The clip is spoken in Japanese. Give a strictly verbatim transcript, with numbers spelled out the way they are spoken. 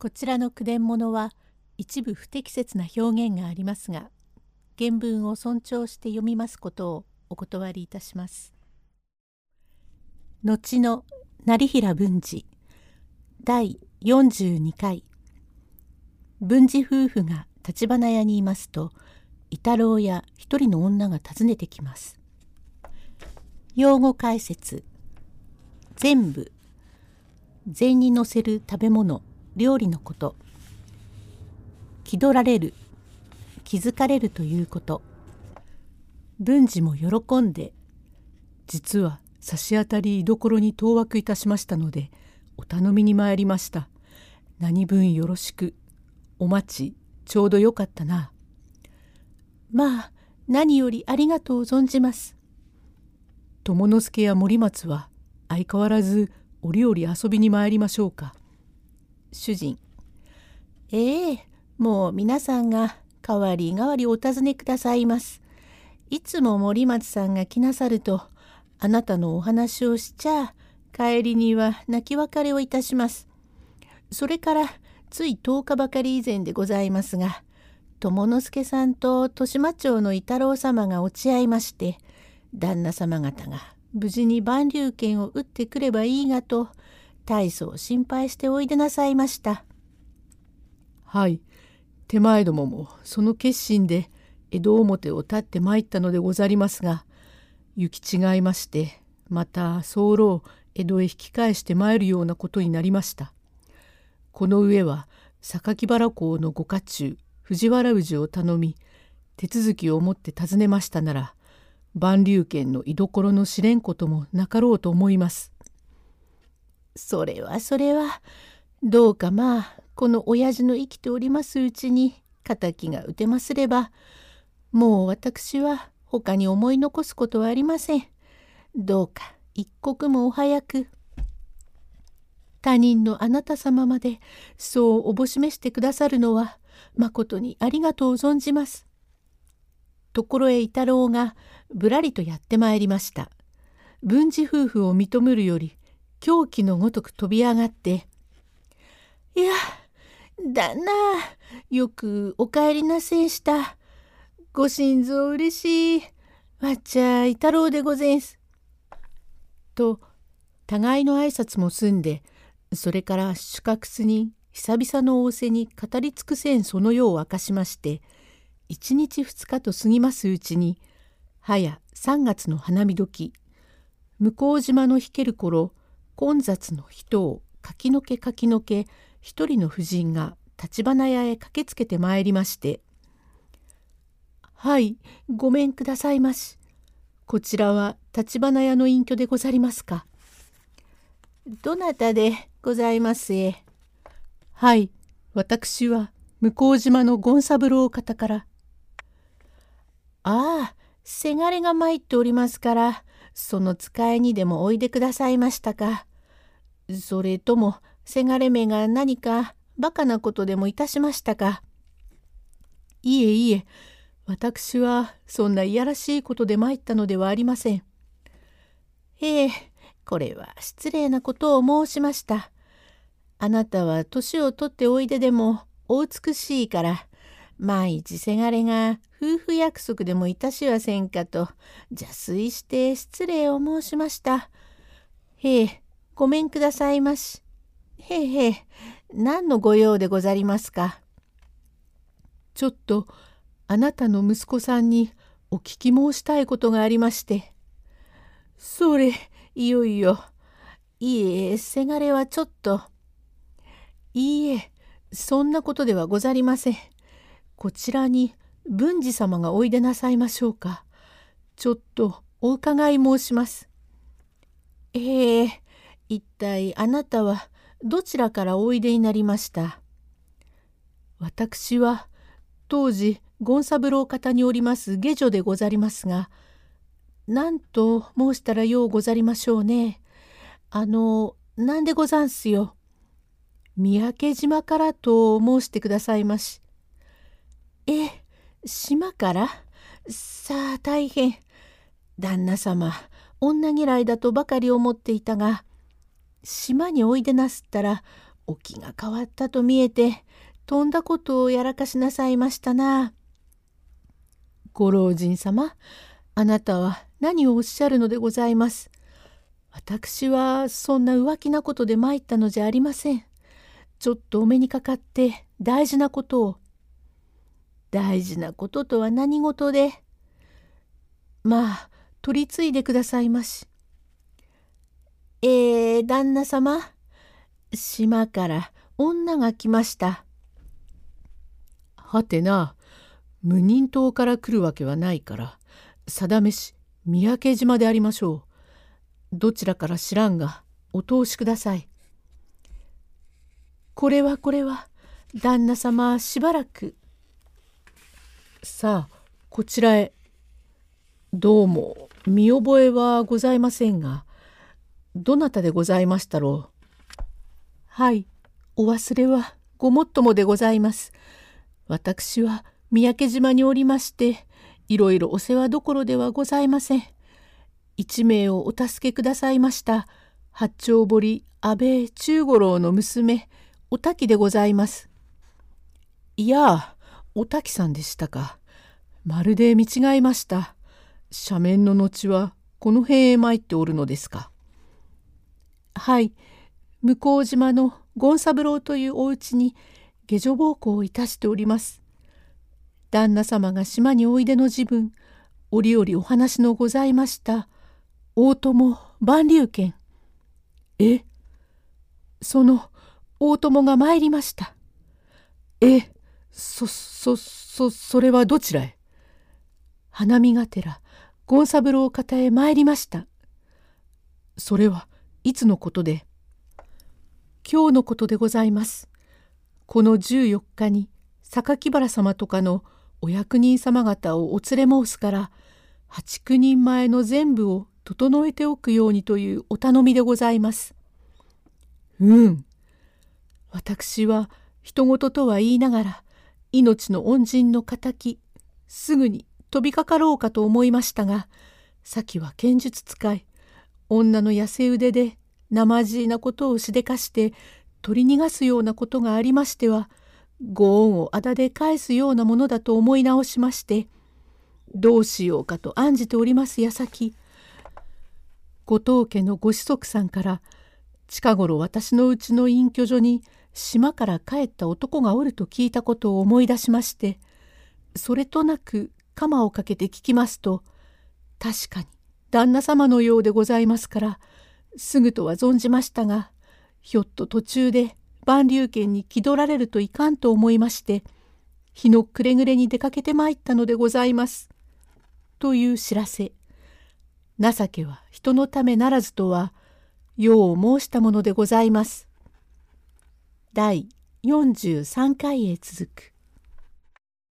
こちらの句伝物は一部不適切な表現がありますが、原文を尊重して読みますことをお断りいたします。後の業平文治だいよんじゅうにかい。文治夫婦が立花屋にいますと、伊太郎や一人の女が訪ねてきます。用語解説。全部。膳にのせる食べ物、料理のこと。気取られる、気づかれるということ。文治も喜んで、実は差し当たり居所に当惑いたしましたので、お頼みに参りました。何分よろしく。お待ち、ちょうどよかったな。まあ、何よりありがとう存じます。友之助や森松は、相変わらず折々遊びに参りましょうか。主人。ええ、もう皆さんが代わり代わりお尋ねくださいます。いつも森松さんが来なさると、あなたのお話をしちゃ、帰りには泣き別れをいたします。それから、ついとおかばかり以前でございますが、友之助さんと豊島町の伊太郎様が落ち合いまして、旦那様方が無事に万竜拳を打ってくればいいがと、大層心配しておいでなさいました。はい、手前どももその決心で江戸表を立って参ったのでござりますが、行き違いまして、また候々江戸へ引き返して参るようなことになりました。この上は榊原公のご家中藤原氏を頼み、手続きをもって訪ねましたなら、万竜軒の居所の知れんこともなかろうと思います。それはそれは、どうかまあ、この親父の生きておりますうちに敵が打てますれば、もう私は他に思い残すことはありません。どうか一刻もお早く。他人のあなた様までそうおぼしめしてくださるのはまことにありがとう存じます。ところへ伊太郎がぶらりとやってまいりました。文治夫婦を見とむるより狂気のごとく飛び上がって「いや旦那よくお帰りなせえした。ご心臓うれしい。わっちゃ伊太郎でごぜんす」と互いの挨拶も済んで、それから主客に久々の仰せに語り尽くせんその世を明かしまして、一日二日と過ぎますうちに、はや三月の花見時、向島の引ける頃、混雑の人をかきのけかきのけ、一人の婦人が立花屋へ駆けつけてまいりまして、はい、ごめんくださいまし。こちらは立花屋の隠居でござりますか。どなたでございますえ。はい、私は向島の権三郎方から。ああ、せがれが参っておりますから、その使いにでもおいでくださいましたか。それとも、せがれめが何かバカなことでもいたしましたか。いえいえ、私はそんないやらしいことで参ったのではありません。ええ、これは失礼なことを申しました。あなたは年を取っておいででもお美しいから、万一せがれが夫婦約束でもいたしはせんかと邪推して失礼を申しました。へえ、ごめんくださいまし。へえへえ、何のご用でござりますか。ちょっとあなたの息子さんにお聞き申したいことがありまして。それ、いよいよ。いいえ、せがれはちょっと。いいえ、そんなことではござりません。こちらに文治様がおいでなさいましょうか。ちょっとお伺い申します。ええ、一体あなたはどちらからおいでになりました。私は当時権三郎方におります下女でござりますが、なんと申したらようござりましょうね。あの、なんでござんすよ。三宅島からと申してくださいまし。え、島から?さあ大変。旦那様、女嫌いだとばかり思っていたが、島においでなすったらお気が変わったと見えて、とんだことをやらかしなさいましたな。ご老人様、あなたは何をおっしゃるのでございます。私はそんな浮気なことで参ったのじゃありません。ちょっとお目にかかって大事なことを。大事なこととは何事で。まあ、取り次いでくださいまし。えー、旦那様、島から女が来ました。はてな、無人島から来るわけはないから、定めし三宅島でありましょう。どちらから知らんが、お通しください。これはこれは、旦那様しばらく。さあ、こちらへ。どうも、見覚えはございませんが、どなたでございましたろう。はい、お忘れはごもっともでございます。私は三宅島におりまして、いろいろお世話どころではございません。一名をお助けくださいました、八丁堀安倍中五郎の娘、お滝でございます。いや、お滝さんでしたか。まるで見違えました。斜面の後はこの辺へ参っておるのですか。はい、向島のゴン三郎というお家に下女奉公をいたしております。旦那様が島においでの時分、折々お話のございました、大友万竜軒。え、その大友が参りました。え、そ、そ、そ、それはどちらへ。花見がてら、ゴン三郎方へ参りました。それはいつのことで。今日のことでございます。このじゅうよっかに、榊原様とかのお役人様方をお連れ申すから、八九人前の全部を整えておくようにというお頼みでございます。うん。私は人事とは言いながら、命の恩人の敵、すぐに飛びかかろうかと思いましたが、先は剣術使い、女の痩せ腕で生じいなことをしでかして取り逃がすようなことがありましては、ご恩をあだで返すようなものだと思い直しまして、どうしようかと案じております矢先、後藤家のご子息さんから、近頃私のうちの隠居所に島から帰った男がおると聞いたことを思い出しまして、それとなく鎌をかけて聞きますと、確かに旦那様のようでございますから、すぐとは存じましたが、ひょっと途中で万竜軒に気取られるといかんと思いまして、日の暮れ暮れに出かけてまいったのでございます。という知らせ。情けは人のためならずとは、よう申したものでございます。だいよんじゅうさんかいへ続く。